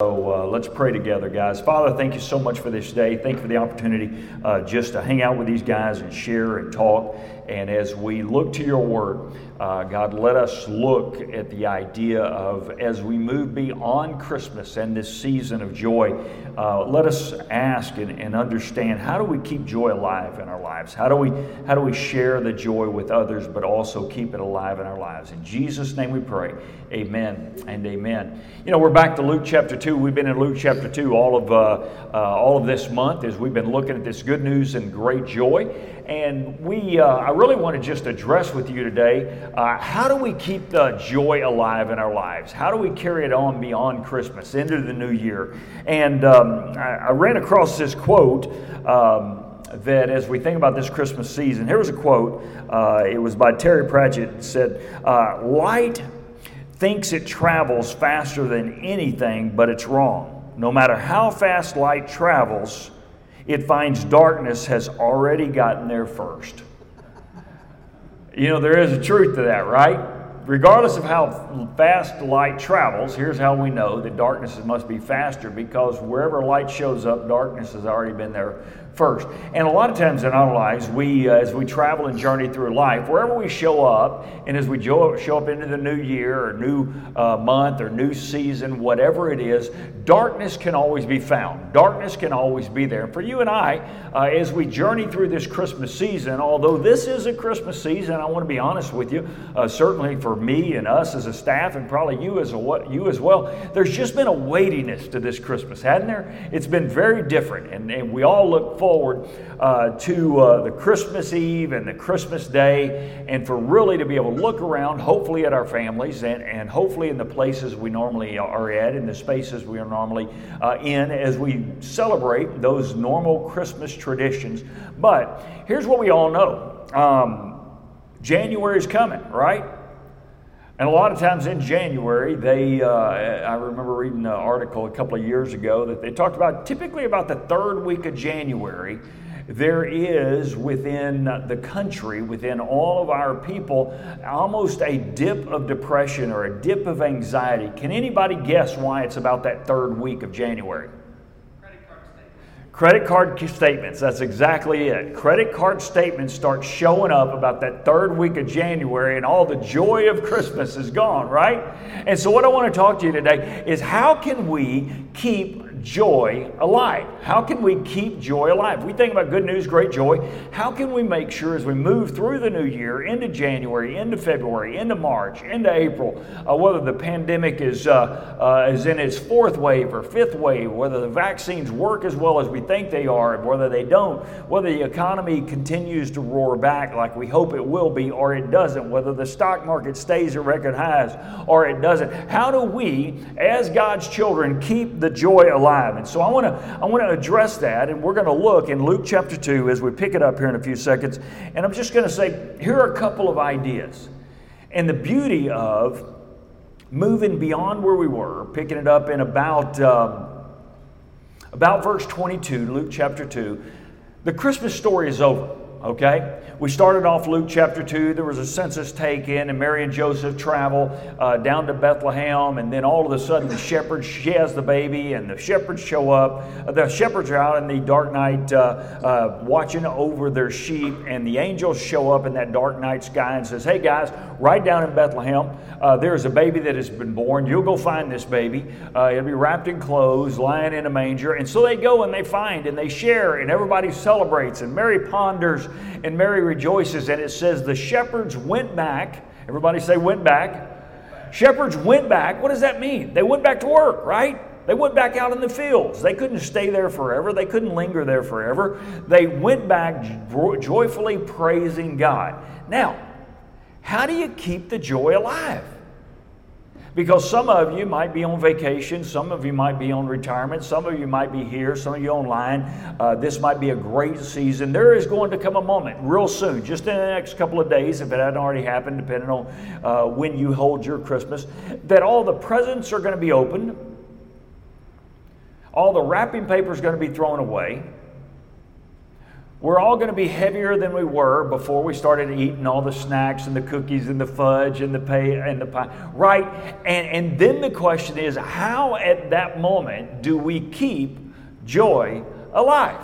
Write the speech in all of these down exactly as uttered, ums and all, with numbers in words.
So uh, let's pray together, guys. Father, thank you so much for this day. Thank you for the opportunity uh, just to hang out with these guys and share and talk. And as we look to your word, uh, God, let us look at the idea of, as we move beyond Christmas and this season of joy, uh, let us ask and, and understand, how do we keep joy alive in our lives? How do we how do we share the joy with others, but also keep it alive in our lives? In Jesus' name we pray, amen and amen. You know, we're back to Luke chapter two. We've been in Luke chapter two all of uh, uh, all of this month as we've been looking at this good news and great joy. And we, uh, I really want to just address with you today, uh, how do we keep the joy alive in our lives? How do we carry it on beyond Christmas, into the new year? And um, I, I ran across this quote um, that as we think about this Christmas season, here was a quote. Uh, it was by Terry Pratchett. It said, uh, light thinks it travels faster than anything, but it's wrong. No matter how fast light travels, it finds darkness has already gotten there first. You know, there is a truth to that, right? Regardless of how fast light travels, here's how we know that darkness must be faster, because wherever light shows up, darkness has already been there first. And a lot of times in our lives, we, uh, as we travel and journey through life, wherever we show up, and as we show up, show up into the new year or new uh, month or new season, whatever it is, darkness can always be found. Darkness can always be there. And for you and I, uh, as we journey through this Christmas season, although this is a Christmas season, I want to be honest with you, uh, certainly for me and us as a staff, and probably you as a, you as well, there's just been a weightiness to this Christmas, hasn't there? It's been very different, and, and we all look forward uh, to uh, the Christmas Eve and the Christmas Day, and for really to be able to look around, hopefully at our families, and, and hopefully in the places we normally are at, in the spaces we are normally uh, in, as we celebrate those normal Christmas traditions. But here's what we all know. Um, January's coming, right? And a lot of times in January, they uh, I remember reading an article a couple of years ago that they talked about, typically about the third week of January, there is within the country, within all of our people, almost a dip of depression or a dip of anxiety. Can anybody guess why it's about that third week of January? Credit card statements, that's exactly it. Credit card statements start showing up about that third week of January, and all the joy of Christmas is gone, right? And so what I want to talk to you today is, how can we keep joy alive? How can we keep joy alive? We think about good news, great joy. How can we make sure as we move through the new year, into January, into February, into March, into April, uh, whether the pandemic is, uh, uh, is in its fourth wave or fifth wave, whether the vaccines work as well as we think they are, and whether they don't, whether the economy continues to roar back like we hope it will be, or it doesn't, whether the stock market stays at record highs, or it doesn't. How do we, as God's children, keep the joy alive? And so I want to I want to address that, and we're going to look in Luke chapter two as we pick it up here in a few seconds. And I'm just going to say, here are a couple of ideas. And the beauty of moving beyond where we were, picking it up in about... Um, About verse twenty-two, Luke chapter two, the Christmas story is over, okay? We started off Luke chapter two, there was a census taken, and Mary and Joseph travel uh, down to Bethlehem, and then all of a sudden the shepherds, she has the baby, and the shepherds show up. The shepherds are out in the dark night uh, uh, watching over their sheep, and the angels show up in that dark night sky and says, hey guys, right down in Bethlehem, uh, there's a baby that has been born. You'll go find this baby. Uh, it'll be wrapped in clothes, lying in a manger. And so they go and they find and they share, and everybody celebrates, and Mary ponders and Mary rejoices. And it says the shepherds went back. Everybody say went back. Shepherds went back. What does that mean? They went back to work, right? They went back out in the fields. They couldn't stay there forever. They couldn't linger there forever. They went back joyfully praising God. Now, how do you keep the joy alive? Because some of you might be on vacation, some of you might be on retirement, some of you might be here, some of you online. Uh, this might be a great season. There is going to come a moment real soon, just in the next couple of days, if it hadn't already happened, depending on uh, when you hold your Christmas, that all the presents are going to be opened, all the wrapping paper is going to be thrown away, We're all going to be heavier than we were before we started eating all the snacks and the cookies and the fudge and the pay and the pie, right? And, and then the question is, how at that moment do we keep joy alive?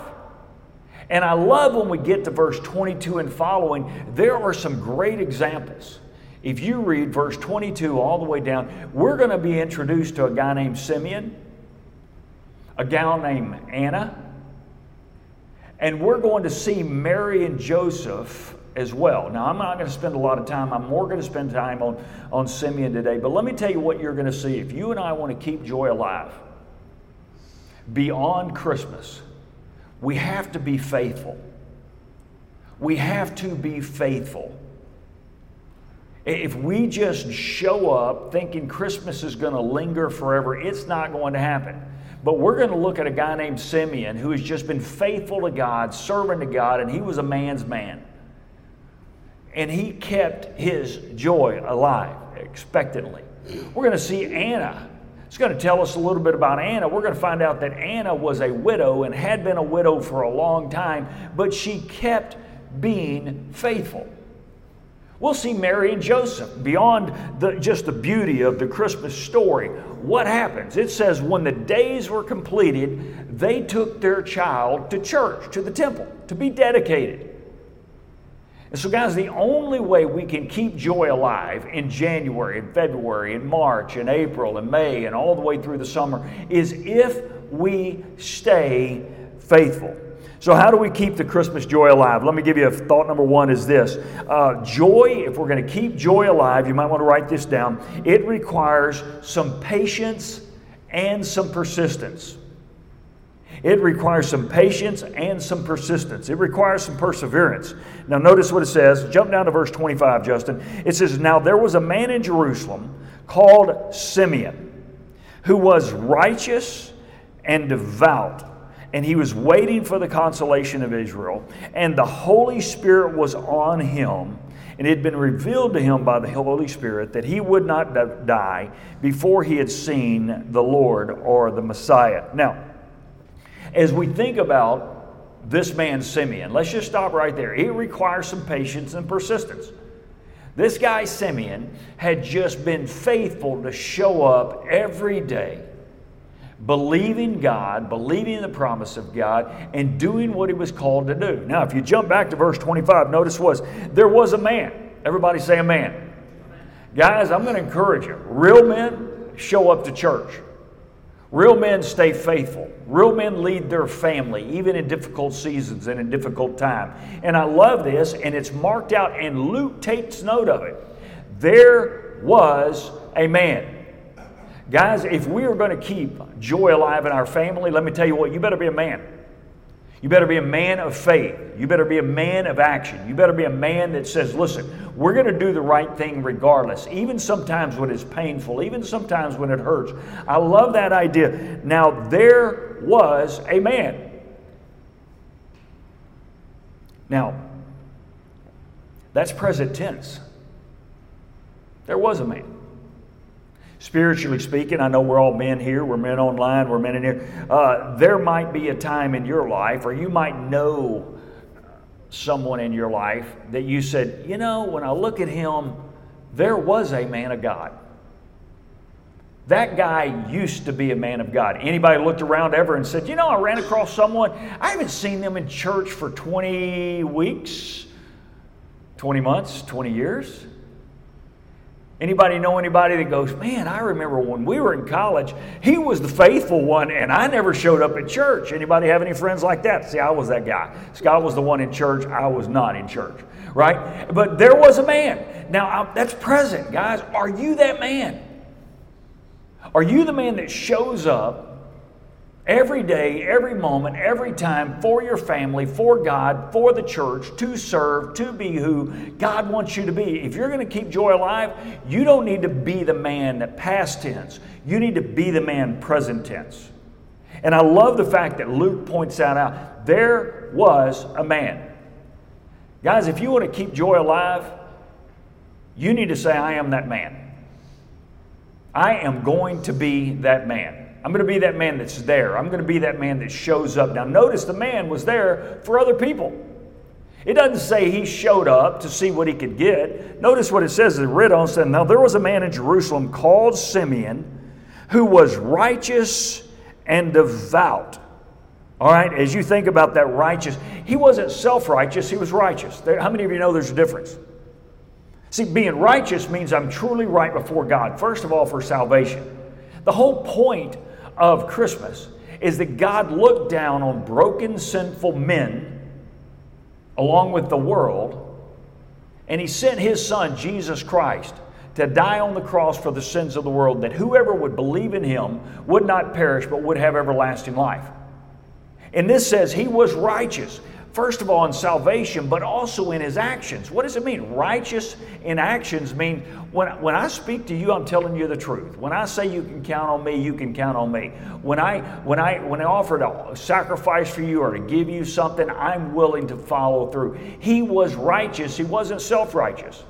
And I love when we get to verse twenty-two and following, there are some great examples. If you read verse twenty-two all the way down, we're going to be introduced to a guy named Simeon, a gal named Anna, and we're going to see Mary and Joseph as well. Now, I'm not going to spend a lot of time. I'm more going to spend time on, on Simeon today. But let me tell you what you're going to see. If you and I want to keep joy alive beyond Christmas, we have to be faithful. We have to be faithful. If we just show up thinking Christmas is going to linger forever, it's not going to happen. But we're going to look at a guy named Simeon who has just been faithful to God, serving to God, and he was a man's man. And he kept his joy alive, expectantly. We're going to see Anna. It's going to tell us a little bit about Anna. We're going to find out that Anna was a widow and had been a widow for a long time, but she kept being faithful. We'll see Mary and Joseph beyond the, just the beauty of the Christmas story. What happens? It says, when the days were completed, they took their child to church, to the temple, to be dedicated. And so, guys, the only way we can keep joy alive in January and February and March and April and May and all the way through the summer is if we stay faithful. So how do we keep the Christmas joy alive? Let me give you a thought. Number one is this. Uh, joy, if we're going to keep joy alive, you might want to write this down. It requires some patience and some persistence. It requires some patience and some persistence. It requires some perseverance. Now notice what it says. Jump down to verse twenty-five, Justin. It says, now there was a man in Jerusalem called Simeon, who was righteous and devout. And he was waiting for the consolation of Israel, and the Holy Spirit was on him, and it had been revealed to him by the Holy Spirit that he would not die before he had seen the Lord or the Messiah. Now, as we think about this man Simeon, let's just stop right there. It requires some patience and persistence. This guy Simeon had just been faithful to show up every day, believing God, believing the promise of God, and doing what he was called to do. Now, if you jump back to verse twenty-five, notice was there was a man. Everybody say a man. Amen. Guys, I'm going to encourage you. Real men show up to church. Real men stay faithful. Real men lead their family, even in difficult seasons and in difficult time. And I love this, and it's marked out, and Luke takes note of it. There was a man. Guys, if we are going to keep joy alive in our family, let me tell you what, you better be a man. You better be a man of faith. You better be a man of action. You better be a man that says, listen, we're going to do the right thing regardless, even sometimes when it's painful, even sometimes when it hurts. I love that idea. Now, there was a man. Now, that's present tense. There was a man. Spiritually speaking, I know we're all men here, we're men online, we're men in here. Uh, there might be a time in your life, or you might know someone in your life that you said, you know, when I look at him, there was a man of God. That guy used to be a man of God. Anybody looked around ever and said, you know, I ran across someone, I haven't seen them in church for twenty weeks, twenty months, twenty years. Anybody know anybody that goes, man, I remember when we were in college, he was the faithful one, and I never showed up at church. Anybody have any friends like that? See, I was that guy. Scott was the one in church. I was not in church, right? But there was a man. Now, that's present, guys. Are you that man? Are you the man that shows up every day, every moment, every time for your family, for God, for the church, to serve, to be who God wants you to be? If you're going to keep joy alive, you don't need to be the man past tense. You need to be the man present tense. And I love the fact that Luke points that out. There was a man. Guys, if you want to keep joy alive, you need to say, I am that man. I am going to be that man. I'm going to be that man that's there. I'm going to be that man that shows up. Now, notice the man was there for other people. It doesn't say he showed up to see what he could get. Notice what it says in Riddle. Said, now, there was a man in Jerusalem called Simeon who was righteous and devout. All right, as you think about that righteous, he wasn't self-righteous, he was righteous. There, how many of you know there's a difference? See, being righteous means I'm truly right before God, first of all for salvation. The whole point of Christmas is that God looked down on broken, sinful men, along with the world, and He sent His Son, Jesus Christ, to die on the cross for the sins of the world, that whoever would believe in Him would not perish, but would have everlasting life. And this says he was righteous, first of all in salvation, but also in his actions. What does it mean? Righteous in actions mean when, when I speak to you, I'm telling you the truth. When I say you can count on me, you can count on me. When I when I, when I offer to sacrifice for you or to give you something, I'm willing to follow through. He was righteous. He wasn't self-righteous.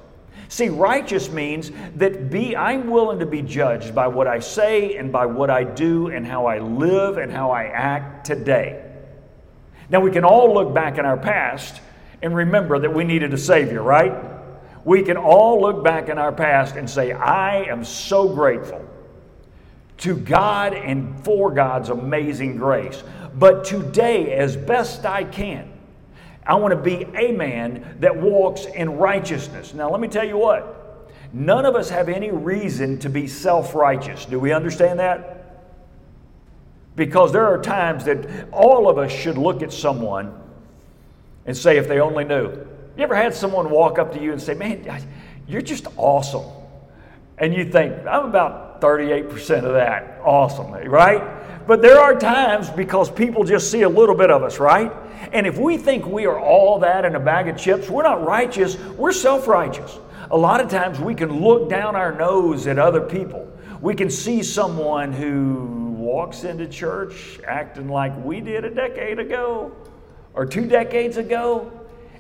See, righteous means that be I'm willing to be judged by what I say and by what I do and how I live and how I act today. Now, we can all look back in our past and remember that we needed a Savior, right? We can all look back in our past and say, I am so grateful to God and for God's amazing grace. But today, as best I can, I want to be a man that walks in righteousness. Now, let me tell you what. None of us have any reason to be self-righteous. Do we understand that? Because there are times that all of us should look at someone and say, if they only knew. You ever had someone walk up to you and say, man, you're just awesome. And you think, I'm about thirty-eight percent of that awesome, right? But there are times because people just see a little bit of us, right? And if we think we are all that in a bag of chips, we're not righteous, we're self-righteous. A lot of times we can look down our nose at other people. We can see someone who walks into church acting like we did a decade ago or two decades ago.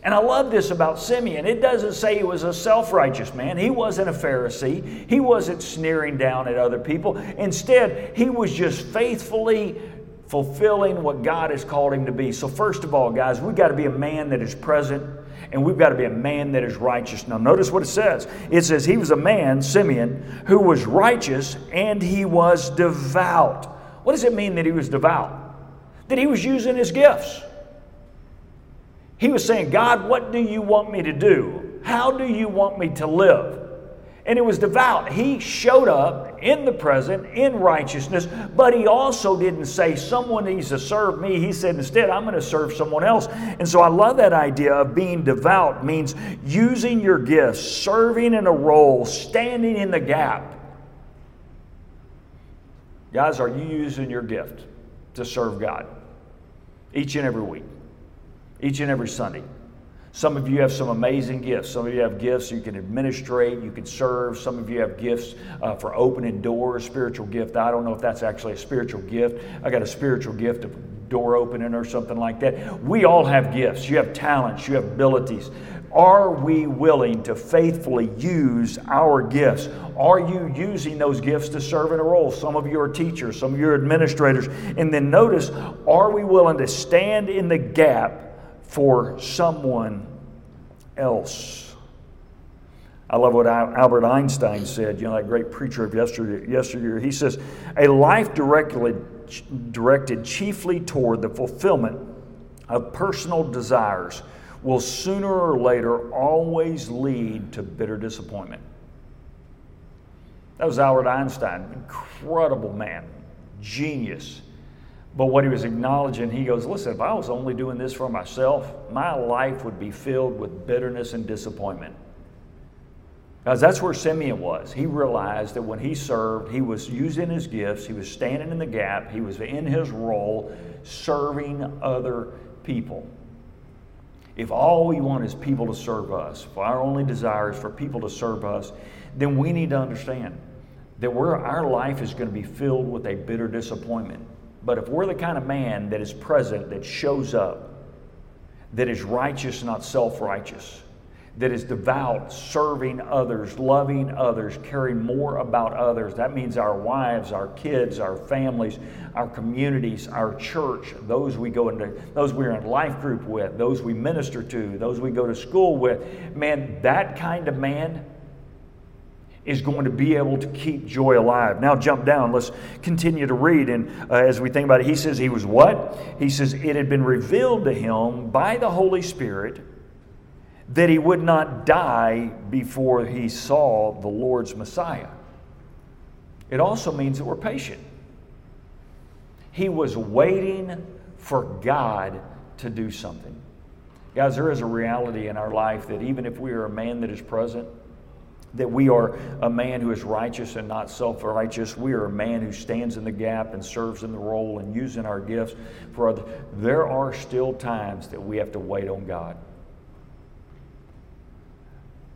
And I love this about Simeon. It doesn't say he was a self-righteous man. He wasn't a Pharisee. He wasn't sneering down at other people. Instead, he was just faithfully fulfilling what God has called him to be. So first of all, guys, we've got to be a man that is present, and we've got to be a man that is righteous. Now, notice what it says. It says he was a man, Simeon, who was righteous and he was devout. What does it mean that he was devout? That he was using his gifts. He was saying, God, what do you want me to do? How do you want me to live? And it was devout. He showed up in the present, in righteousness, but he also didn't say, someone needs to serve me. He said, instead, I'm going to serve someone else. And so I love that idea of being devout means using your gifts, serving in a role, standing in the gap. Guys, are you using your gift to serve God? Each and every week, each and every Sunday. Some of you have some amazing gifts. Some of you have gifts you can administrate, you can serve. Some of you have gifts uh, for opening doors, spiritual gift. I don't know if that's actually a spiritual gift. I got a spiritual gift of door opening or something like that. We all have gifts. You have talents. You have abilities. Are we willing to faithfully use our gifts? Are you using those gifts to serve in a role? Some of you are teachers. Some of you are administrators. And then notice, are we willing to stand in the gap for someone else? I love what Albert Einstein said, you know, that great preacher of yesterday, yesteryear. He says, a life directly directed chiefly toward the fulfillment of personal desires will sooner or later always lead to bitter disappointment. That was Albert Einstein, incredible man, genius. But what he was acknowledging, he goes, listen, if I was only doing this for myself, my life would be filled with bitterness and disappointment. Guys, that's where Simeon was. He realized that when he served, he was using his gifts, he was standing in the gap, he was in his role, serving other people. If all we want is people to serve us, if our only desire is for people to serve us, then we need to understand that we're, our life is going to be filled with a bitter disappointment. But if we're the kind of man that is present, that shows up, that is righteous, not self-righteous, that is devout, serving others, loving others, caring more about others. That means our wives, our kids, our families, our communities, our church, those we go into, those we're in life group with, those we minister to, those we go to school with. Man, that kind of man is going to be able to keep joy alive. Now jump down. Let's continue to read. And uh, as we think about it, he says he was what? He says it had been revealed to him by the Holy Spirit that he would not die before he saw the Lord's Messiah. It also means that we're patient. He was waiting for God to do something. Guys, there is a reality in our life that even if we are a man that is present, that we are a man who is righteous and not self-righteous. We are a man who stands in the gap and serves in the role and using our gifts for others. There are still times that we have to wait on God.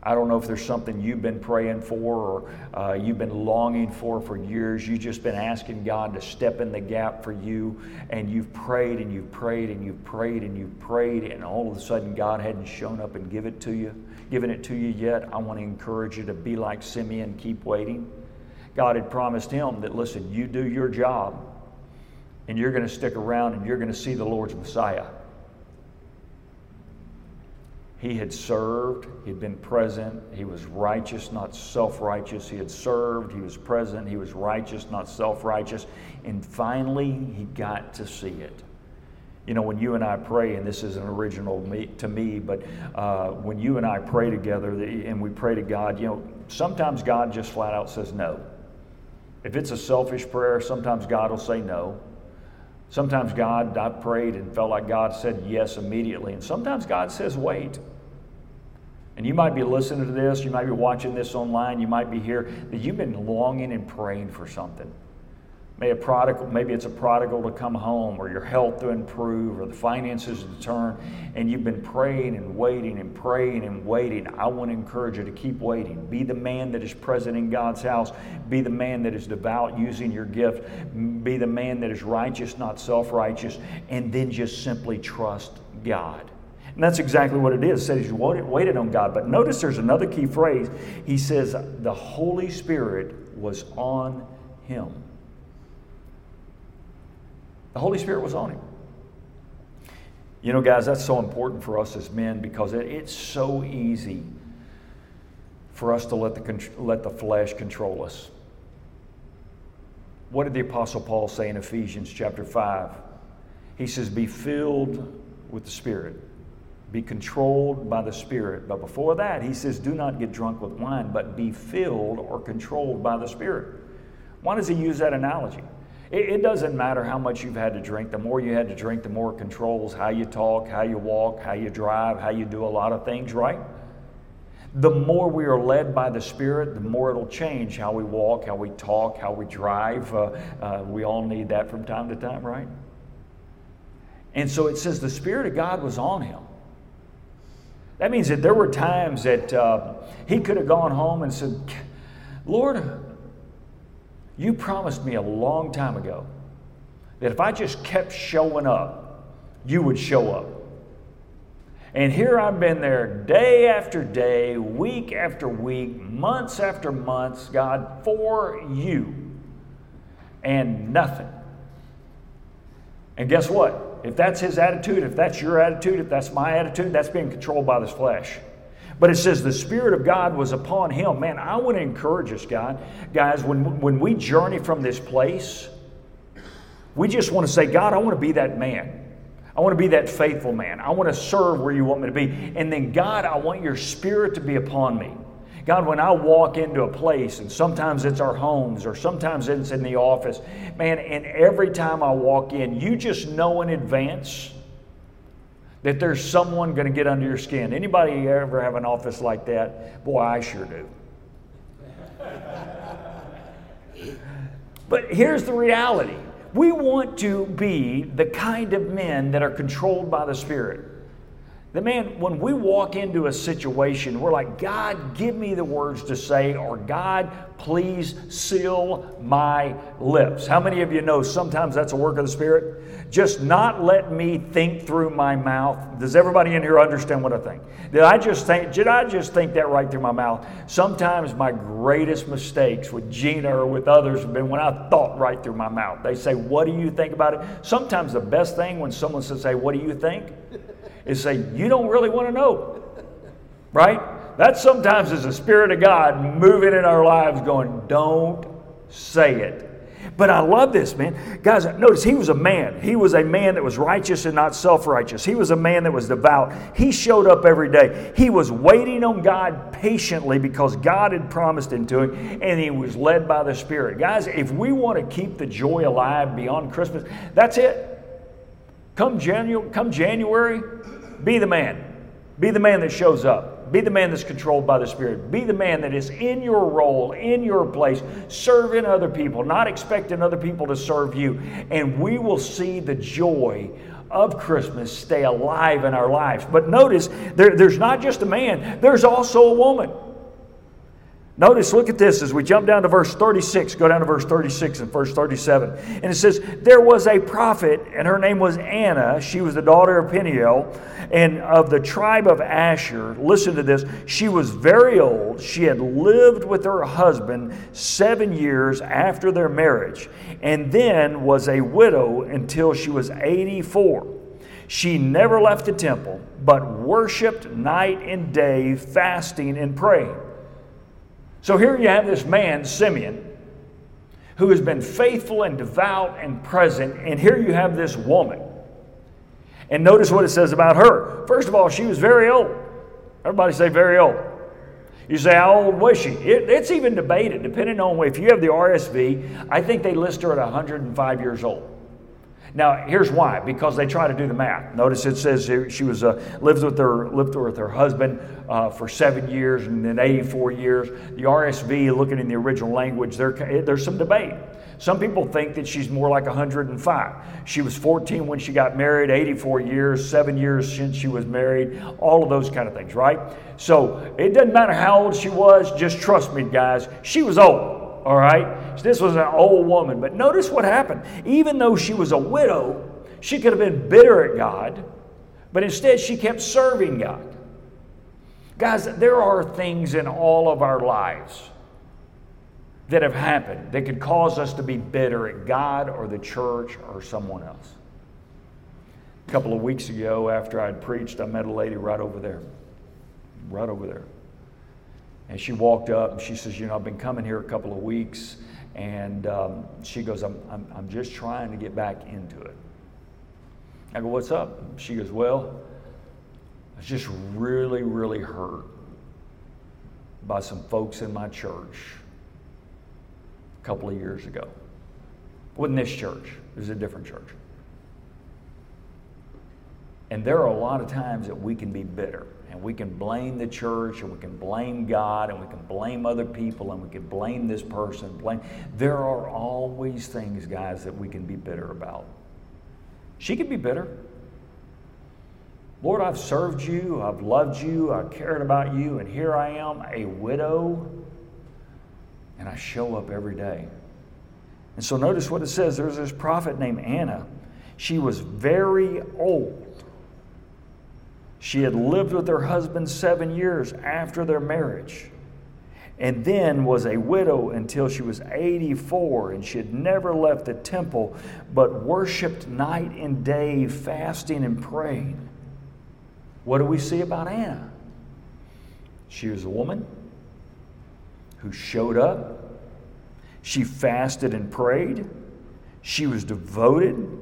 I don't know if there's something you've been praying for or uh, you've been longing for for years. You've just been asking God to step in the gap for you, and you've prayed and you've prayed and you've prayed and you've prayed, and all of a sudden God hadn't shown up and give it to you, given it to you yet. I want to encourage you to be like Simeon, keep waiting. God had promised him that, listen, you do your job, and you're going to stick around and you're going to see the Lord's Messiah. He had served, he had been present, he was righteous, not self-righteous. He had served, he was present, he was righteous, not self-righteous. And finally, he got to see it. You know, when you and I pray, and this isn't original me, to me, but uh, when you and I pray together and we pray to God, you know, sometimes God just flat out says no. If it's a selfish prayer, sometimes God will say no. Sometimes God, I prayed and felt like God said yes immediately. And sometimes God says wait. And you might be listening to this, you might be watching this online, you might be here, that you've been longing and praying for something. May a prodigal, maybe it's a prodigal to come home, or your health to improve, or the finances to turn, and you've been praying and waiting and praying and waiting. I want to encourage you to keep waiting. Be the man that is present in God's house. Be the man that is devout, using your gift. Be the man that is righteous, not self-righteous, and then just simply trust God. And that's exactly what it is. It says he waited on God. But notice there's another key phrase. He says the Holy Spirit was on him. The Holy Spirit was on him. You know, guys, that's so important for us as men, because it, it's so easy for us to let the let the flesh control us. What did the Apostle Paul say in Ephesians chapter five? He says, be filled with the Spirit. Be controlled by the Spirit. But before that, he says, do not get drunk with wine, but be filled or controlled by the Spirit. Why does he use that analogy? It doesn't matter how much you've had to drink. The more you had to drink, the more it controls how you talk, how you walk, how you drive, how you do a lot of things, right? The more we are led by the Spirit, the more it'll change how we walk, how we talk, how we drive. Uh, uh, we all need that from time to time, right? And so it says the Spirit of God was on him. That means that there were times that uh, he could have gone home and said, Lord, you promised me a long time ago that if I just kept showing up, you would show up. And here I've been there day after day, week after week, months after months, God, for you, and nothing. And guess what? If that's his attitude, if that's your attitude, if that's my attitude, that's being controlled by this flesh. But it says the Spirit of God was upon him. Man, I want to encourage us, God. Guys, when, when we journey from this place, we just want to say, God, I want to be that man. I want to be that faithful man. I want to serve where you want me to be. And then, God, I want your Spirit to be upon me. God, when I walk into a place, and sometimes it's our homes or sometimes it's in the office, man, and every time I walk in, you just know in advance that there's someone going to get under your skin. Anybody ever have an office like that? Boy, I sure do. But here's the reality. We want to be the kind of men that are controlled by the Spirit. That man, when we walk into a situation, we're like, God, give me the words to say, or God, please seal my lips. How many of you know sometimes that's a work of the Spirit? Just not let me think through my mouth. Does everybody in here understand what I think? Did I just think, did I just think that right through my mouth? Sometimes my greatest mistakes with Gina or with others have been when I thought right through my mouth. They say, what do you think about it? Sometimes the best thing when someone says, hey, what do you think? Is say, you don't really want to know, right? That sometimes is the Spirit of God moving in our lives going, don't say it. But I love this, man. Guys, notice he was a man. He was a man that was righteous and not self-righteous. He was a man that was devout. He showed up every day. He was waiting on God patiently because God had promised him to him, and he was led by the Spirit. Guys, if we want to keep the joy alive beyond Christmas, that's it. Come January, come January, be the man. Be the man that shows up. Be the man that's controlled by the Spirit. Be the man that is in your role, in your place, serving other people, not expecting other people to serve you. And we will see the joy of Christmas stay alive in our lives. But notice, there, there's not just a man, there's also a woman. Notice, look at this as we jump down to verse thirty-six. Go down to verse thirty-six and verse thirty-seven. And it says, there was a prophet, and her name was Anna. She was the daughter of Peniel and of the tribe of Asher. Listen to this. She was very old. She had lived with her husband seven years after their marriage, and then was a widow until she was eighty-four. She never left the temple, but worshiped night and day, fasting and praying. So here you have this man, Simeon, who has been faithful and devout and present, and here you have this woman. And notice what it says about her. First of all, she was very old. Everybody say very old. You say, how old was she? It, it's even debated, depending on if you have the R S V, I think they list her at one hundred five years old. Now, here's why, because they try to do the math. Notice it says she was uh, lived with her lived with her husband uh, for seven years and then eighty-four years. The R S V, looking in the original language, there there's some debate. Some people think that she's more like one hundred five. She was fourteen when she got married, eighty-four years, seven years since she was married, all of those kind of things, right? So it doesn't matter how old she was, just trust me, guys, she was old. All right? So this was an old woman. But notice what happened. Even though she was a widow, she could have been bitter at God, but instead she kept serving God. Guys, there are things in all of our lives that have happened that could cause us to be bitter at God or the church or someone else. A couple of weeks ago, after I'd preached, I met a lady right over there. Right over there. And she walked up and she says, you know, I've been coming here a couple of weeks. And um, she goes, I'm, I'm I'm just trying to get back into it. I go, what's up? She goes, well, I was just really, really hurt by some folks in my church a couple of years ago. It wasn't this church. It was a different church. And there are a lot of times that we can be bitter. And we can blame the church, and we can blame God, and we can blame other people, and we can blame this person. Blame. There are always things, guys, that we can be bitter about. She could be bitter. Lord, I've served you, I've loved you, I cared about you, and here I am, a widow, and I show up every day. And so notice what it says. There's this prophet named Anna. She was very old. She had lived with her husband seven years after their marriage, and then was a widow until she was eighty-four, and she had never left the temple, but worshiped night and day, fasting and praying. What do we see about Anna? She was a woman who showed up. She fasted and prayed. She was devoted.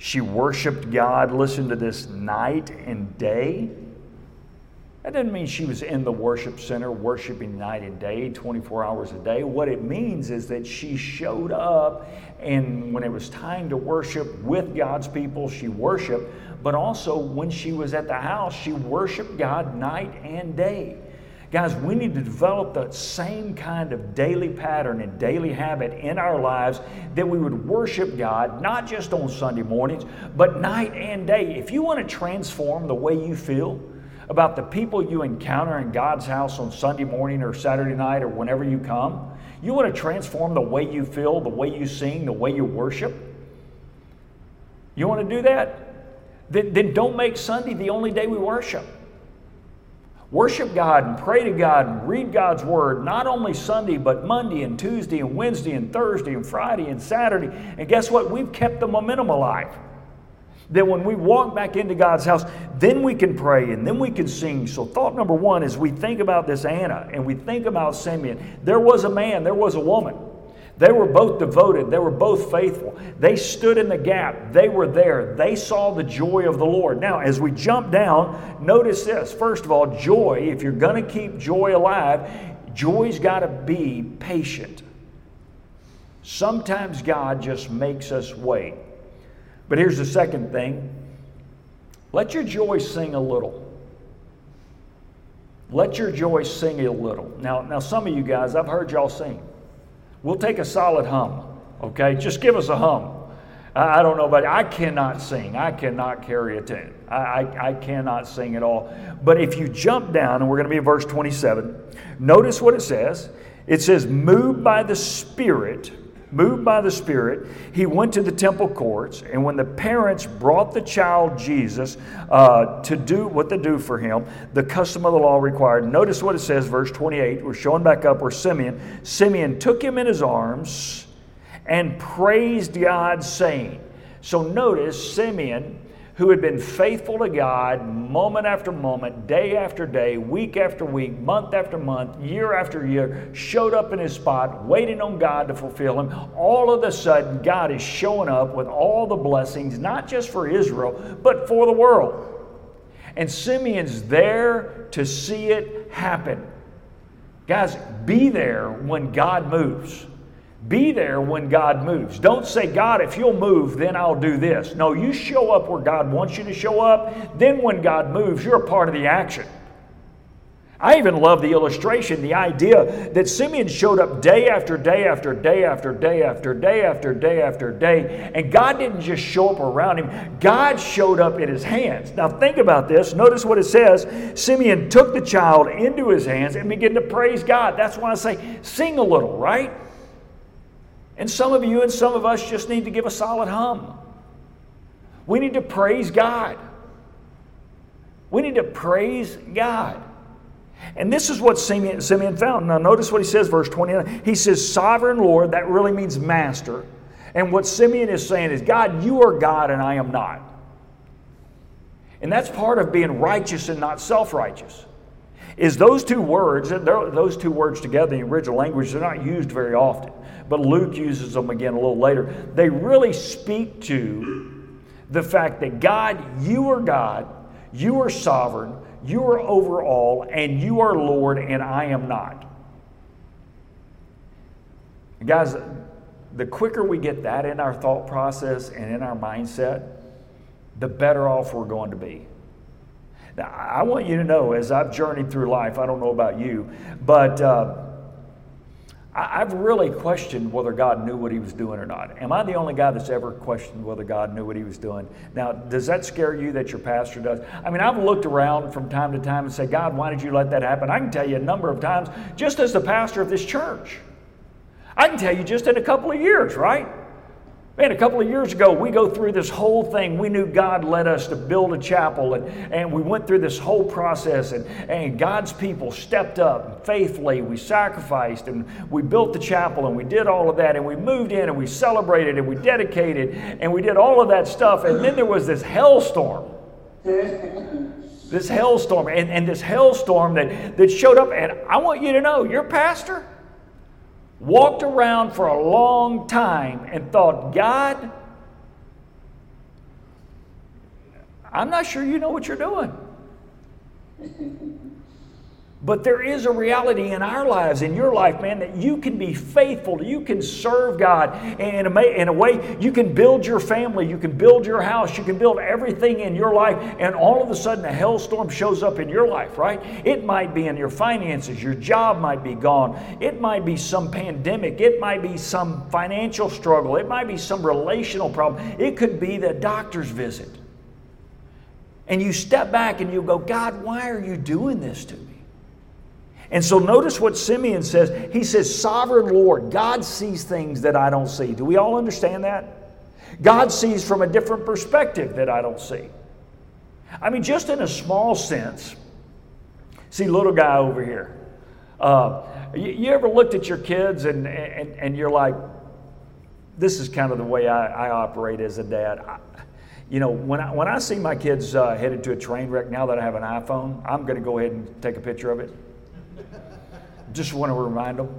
She worshiped God, listen to this, night and day. That doesn't mean she was in the worship center worshiping night and day, twenty-four hours a day. What it means is that she showed up, and when it was time to worship with God's people, she worshiped. But also when she was at the house, she worshiped God night and day. Guys, we need to develop that same kind of daily pattern and daily habit in our lives, that we would worship God, not just on Sunday mornings, but night and day. If you want to transform the way you feel about the people you encounter in God's house on Sunday morning or Saturday night or whenever you come, you want to transform the way you feel, the way you sing, the way you worship? You want to do that? Then, then don't make Sunday the only day we worship. Worship God and pray to God and read God's Word, not only Sunday, but Monday and Tuesday and Wednesday and Thursday and Friday and Saturday. And guess what? We've kept the momentum alive. That when we walk back into God's house, then we can pray and then we can sing. So thought number one is, we think about this Anna and we think about Simeon. There was a man, there was a woman. They were both devoted. They were both faithful. They stood in the gap. They were there. They saw the joy of the Lord. Now, as we jump down, notice this. First of all, joy, if you're going to keep joy alive, joy's got to be patient. Sometimes God just makes us wait. But here's the second thing. Let your joy sing a little. Let your joy sing a little. Now, now some of you guys, I've heard y'all sing. We'll take a solid hum, okay? Just give us a hum. I, I don't know, but I cannot sing. I cannot carry a tune. I, I, I cannot sing at all. But if you jump down, and we're going to be in verse twenty-seven, notice what it says. It says, moved by the Spirit, moved by the Spirit, he went to the temple courts, and when the parents brought the child Jesus uh, to do what they do for him, the custom of the law required. Notice what it says, verse twenty-eight, we're showing back up where Simeon, Simeon took him in his arms and praised God, saying. So notice Simeon, who had been faithful to God moment after moment, day after day, week after week, month after month, year after year, showed up in his spot, waiting on God to fulfill him. All of a sudden, God is showing up with all the blessings, not just for Israel, but for the world. And Simeon's there to see it happen. Guys, be there when God moves. Be there when God moves. Don't say, God, if you'll move, then I'll do this. No, you show up where God wants you to show up. Then when God moves, you're a part of the action. I even love the illustration, the idea that Simeon showed up day after day after day after day after day after day after day. And God didn't just show up around him. God showed up in his hands. Now think about this. Notice what it says. Simeon took the child into his hands and began to praise God. That's why I say sing a little, right? And some of you and some of us just need to give a solid hum. We need to praise God. We need to praise God. And this is what Simeon, Simeon found. Now notice what he says, verse twenty-nine. He says, Sovereign Lord, that really means master. And what Simeon is saying is, God, you are God and I am not. And that's part of being righteous and not self-righteous. Is those two words, those two words together in the original language, they're not used very often. But Luke uses them again a little later. They really speak to the fact that God, you are God, you are sovereign, you are over all, and you are Lord, and I am not. And guys, the quicker we get that in our thought process and in our mindset, the better off we're going to be. Now, I want you to know, as I've journeyed through life, I don't know about you, but uh, I've really questioned whether God knew what he was doing or not. Am I the only guy that's ever questioned whether God knew what he was doing? Now, does that scare you that your pastor does? I mean, I've looked around from time to time and said, God, why did you let that happen? I can tell you a number of times, just as the pastor of this church. I can tell you just in a couple of years, right? Man, a couple of years ago, we go through this whole thing. We knew God led us to build a chapel, and, and we went through this whole process, and, and God's people stepped up faithfully. We sacrificed, and we built the chapel, and we did all of that, and we moved in, and we celebrated, and we dedicated, and we did all of that stuff, and then there was this hellstorm. This hellstorm, and, and this hellstorm that, that showed up, and I want you to know, your pastor walked around for a long time and thought, God, I'm not sure you know what you're doing. But there is a reality in our lives, in your life, man, that you can be faithful. You can serve God in a, in a way. You can build your family. You can build your house. You can build everything in your life. And all of a sudden, a hailstorm shows up in your life, right? It might be in your finances. Your job might be gone. It might be some pandemic. It might be some financial struggle. It might be some relational problem. It could be the doctor's visit. And you step back and you go, God, why are you doing this to me? And so notice what Simeon says. He says, Sovereign Lord, God sees things that I don't see. Do we all understand that? God sees from a different perspective that I don't see. I mean, just in a small sense. See, little guy over here. Uh, you, you ever looked at your kids and, and, and you're like, this is kind of the way I, I operate as a dad. I, You know, when I, when I see my kids uh, headed to a train wreck, now that I have an iPhone, I'm going to go ahead and take a picture of it. Just want to remind them.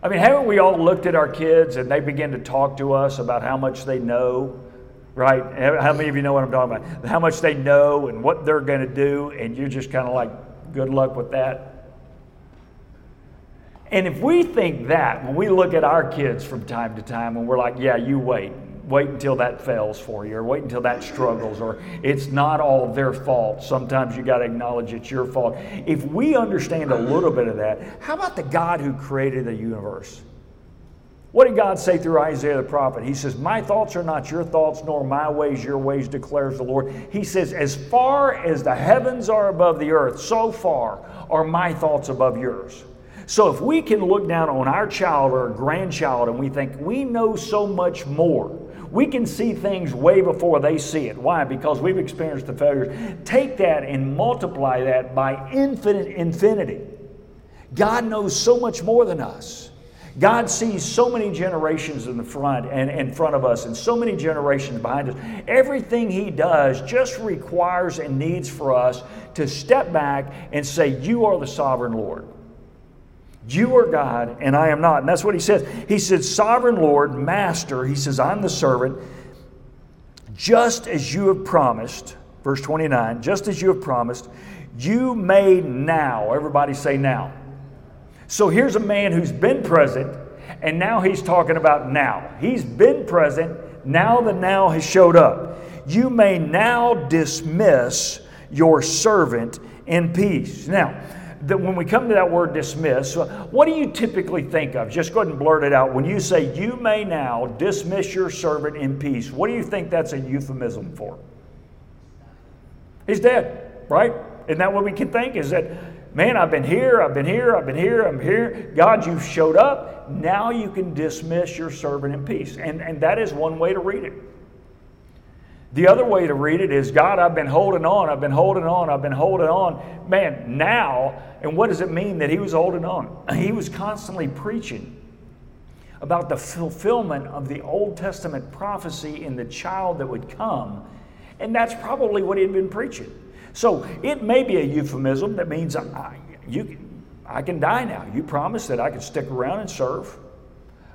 I mean, haven't we all looked at our kids and they begin to talk to us about how much they know, right? How many of you know what I'm talking about? How much they know and what they're going to do, and you're just kind of like, good luck with that. And if we think that, when we look at our kids from time to time and we're like, yeah, you wait. Wait until that fails for you, or wait until that struggles, or it's not all their fault. Sometimes you got to acknowledge it's your fault. If we understand a little bit of that, how about the God who created the universe? What did God say through Isaiah the prophet? He says, my thoughts are not your thoughts, nor my ways your ways, declares the Lord. He says, as far as the heavens are above the earth, so far are my thoughts above yours. So if we can look down on our child or grandchild and we think, we know so much more. We can see things way before they see it. Why? Because we've experienced the failures. Take that and multiply that by infinite infinity. God knows so much more than us. God sees so many generations in the front and in front of us and so many generations behind us. Everything He does just requires and needs for us to step back and say, you are the sovereign Lord. You are God, and I am not. And that's what he says. He says, Sovereign Lord, Master, he says, I'm the servant. Just as you have promised, verse twenty-nine, just as you have promised, you may now. Everybody say now. So here's a man who's been present, and now he's talking about now. He's been present. Now the now has showed up. You may now dismiss your servant in peace. Now, that when we come to that word dismiss, what do you typically think of? Just go ahead and blurt it out. When you say, you may now dismiss your servant in peace, what do you think that's a euphemism for? He's dead, right? Isn't that what we can think? Is that, man, I've been here, I've been here, I've been here, I'm here. God, you've showed up. Now you can dismiss your servant in peace. And, and that is one way to read it. The other way to read it is, God, I've been holding on, I've been holding on, I've been holding on. Man, now, and what does it mean that he was holding on? He was constantly preaching about the fulfillment of the Old Testament prophecy in the child that would come. And that's probably what he had been preaching. So it may be a euphemism that means I, you, I can die now. You promised that I could stick around and serve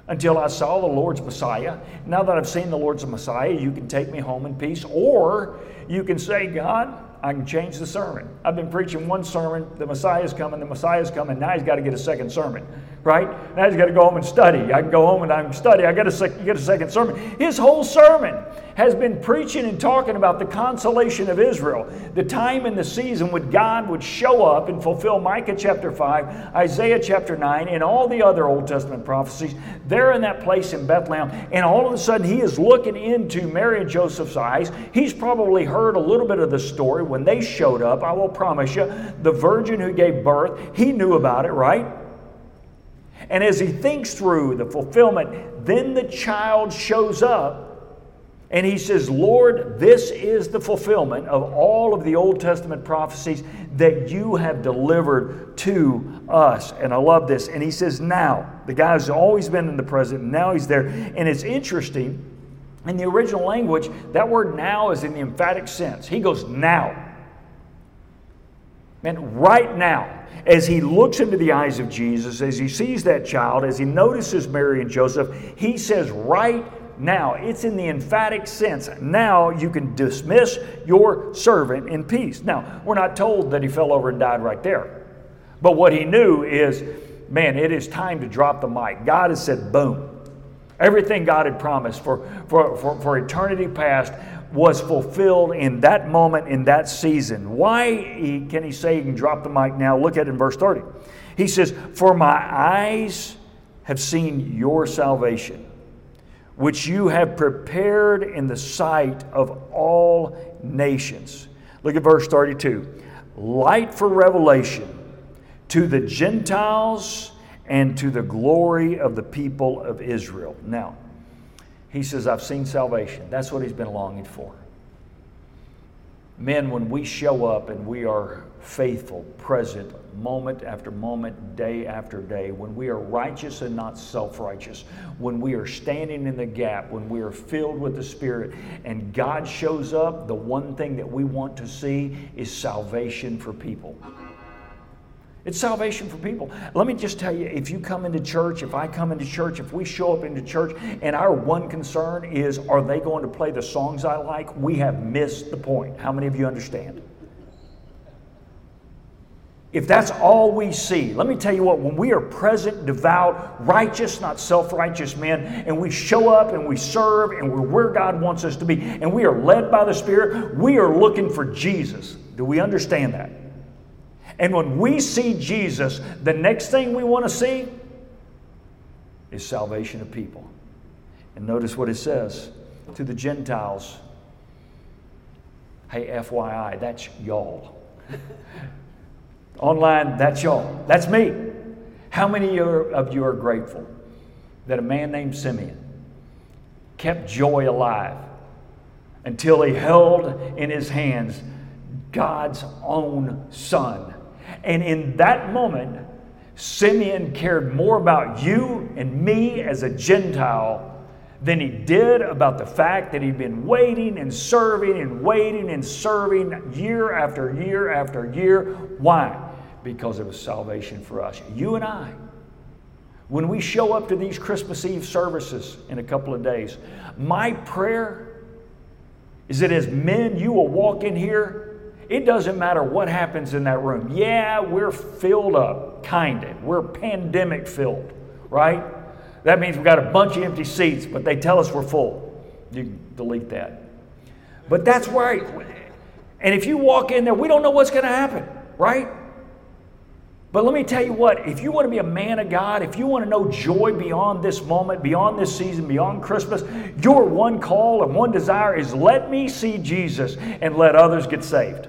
until I saw the Lord's Messiah. Now that I've seen the Lord's Messiah, you can take me home in peace. Or you can say, God, I can change the sermon. I've been preaching one sermon, the Messiah's coming, the Messiah's coming, now he's got to get a second sermon, right? Now he's got to go home and study. I can go home and I can study. I got to sec- get a second sermon. His whole sermon has been preaching and talking about the consolation of Israel, the time and the season when God would show up and fulfill Micah chapter five, Isaiah chapter nine, and all the other Old Testament prophecies. They're in that place in Bethlehem, and all of a sudden he is looking into Mary and Joseph's eyes. He's probably heard a little bit of the story. When they showed up, I will promise you, the virgin who gave birth, he knew about it, right? And as he thinks through the fulfillment, then the child shows up and he says, Lord, this is the fulfillment of all of the Old Testament prophecies that you have delivered to us. And I love this. And he says, now, the guy who's always been in the present, now he's there. And it's interesting. In the original language, that word now is in the emphatic sense. He goes, now. Man, right now. As he looks into the eyes of Jesus, as he sees that child, as he notices Mary and Joseph, he says, right now. It's in the emphatic sense. Now you can dismiss your servant in peace. Now, we're not told that he fell over and died right there. But what he knew is, man, it is time to drop the mic. God has said, boom. Everything God had promised for, for, for, for eternity past was fulfilled in that moment, in that season. Why he, can he say he can drop the mic now? Look at it in verse thirty. He says, "For my eyes have seen your salvation, which you have prepared in the sight of all nations." Look at verse thirty-two. "Light for revelation to the Gentiles and to the glory of the people of Israel." Now, he says, I've seen salvation. That's what he's been longing for. Men, when we show up and we are faithful, present, moment after moment, day after day, when we are righteous and not self-righteous, when we are standing in the gap, when we are filled with the Spirit, and God shows up, the one thing that we want to see is salvation for people. It's salvation for people. Let me just tell you, if you come into church, if I come into church, if we show up into church, and our one concern is, are they going to play the songs I like? We have missed the point. How many of you understand? If that's all we see, let me tell you what, when we are present, devout, righteous, not self-righteous men, and we show up and we serve and we're where God wants us to be, and we are led by the Spirit, we are looking for Jesus. Do we understand that? And when we see Jesus, the next thing we want to see is salvation of people. And notice what it says, to the Gentiles. Hey, F Y I, that's y'all. Online, that's y'all. That's me. How many of you are grateful that a man named Simeon kept joy alive until he held in his hands God's own Son? And in that moment, Simeon cared more about you and me as a Gentile than he did about the fact that he'd been waiting and serving and waiting and serving year after year after year. Why? Because it was salvation for us. You and I, when we show up to these Christmas Eve services in a couple of days, my prayer is that as men, you will walk in here. It doesn't matter what happens in that room. Yeah, we're filled up, kind of. We're pandemic filled, right? That means we've got a bunch of empty seats, but they tell us we're full. You can delete that. But that's right. And if you walk in there, we don't know what's going to happen, right? But let me tell you what, if you want to be a man of God, if you want to know joy beyond this moment, beyond this season, beyond Christmas, your one call and one desire is, let me see Jesus and let others get saved.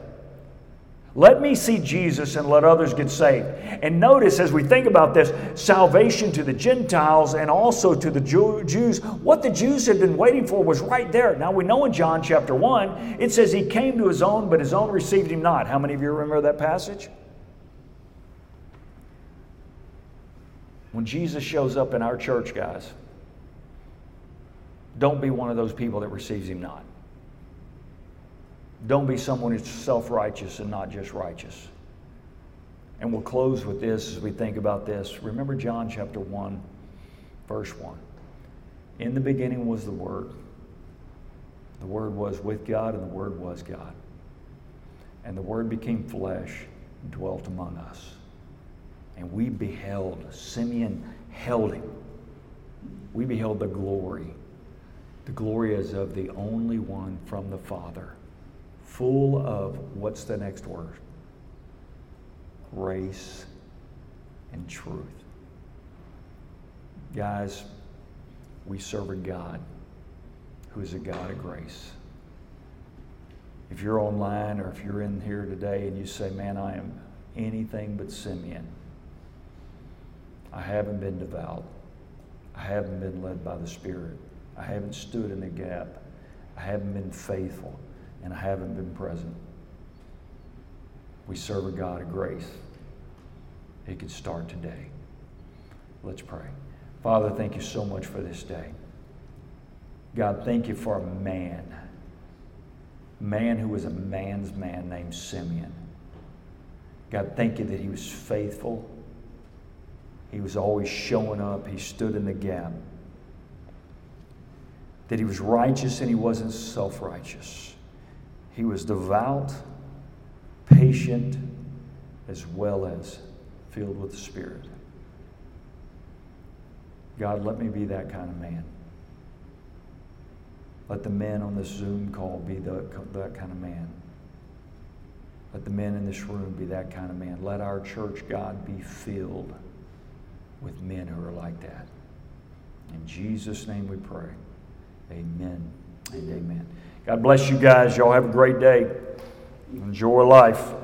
Let me see Jesus and let others get saved. And notice as we think about this, salvation to the Gentiles and also to the Jews, what the Jews had been waiting for was right there. Now we know in John chapter one, it says he came to his own, but his own received him not. How many of you remember that passage? When Jesus shows up in our church, guys, don't be one of those people that receives him not. Don't be someone who's self-righteous and not just righteous. And we'll close with this as we think about this. Remember John chapter one, verse one. In the beginning was the Word. The Word was with God, and the Word was God. And the Word became flesh and dwelt among us. And we beheld, Simeon held him. We beheld the glory. The glory is of the only one from the Father, full of, what's the next word? Grace and truth. Guys, we serve a God who is a God of grace. If you're online or if you're in here today and you say, man, I am anything but Simeon. I haven't been devout. I haven't been led by the Spirit. I haven't stood in the gap. I haven't been faithful. And I haven't been present. We serve a God of grace. It could start today. Let's pray. Father, thank you so much for this day. God, thank you for a man. Man who was a man's man named Simeon. God, thank you that he was faithful. He was always showing up. He stood in the gap. That he was righteous and he wasn't self-righteous. He was devout, patient, as well as filled with the Spirit. God, let me be that kind of man. Let the men on this Zoom call be the, that kind of man. Let the men in this room be that kind of man. Let our church, God, be filled with men who are like that. In Jesus' name we pray. Amen and amen. God bless you guys. Y'all have a great day. Enjoy life.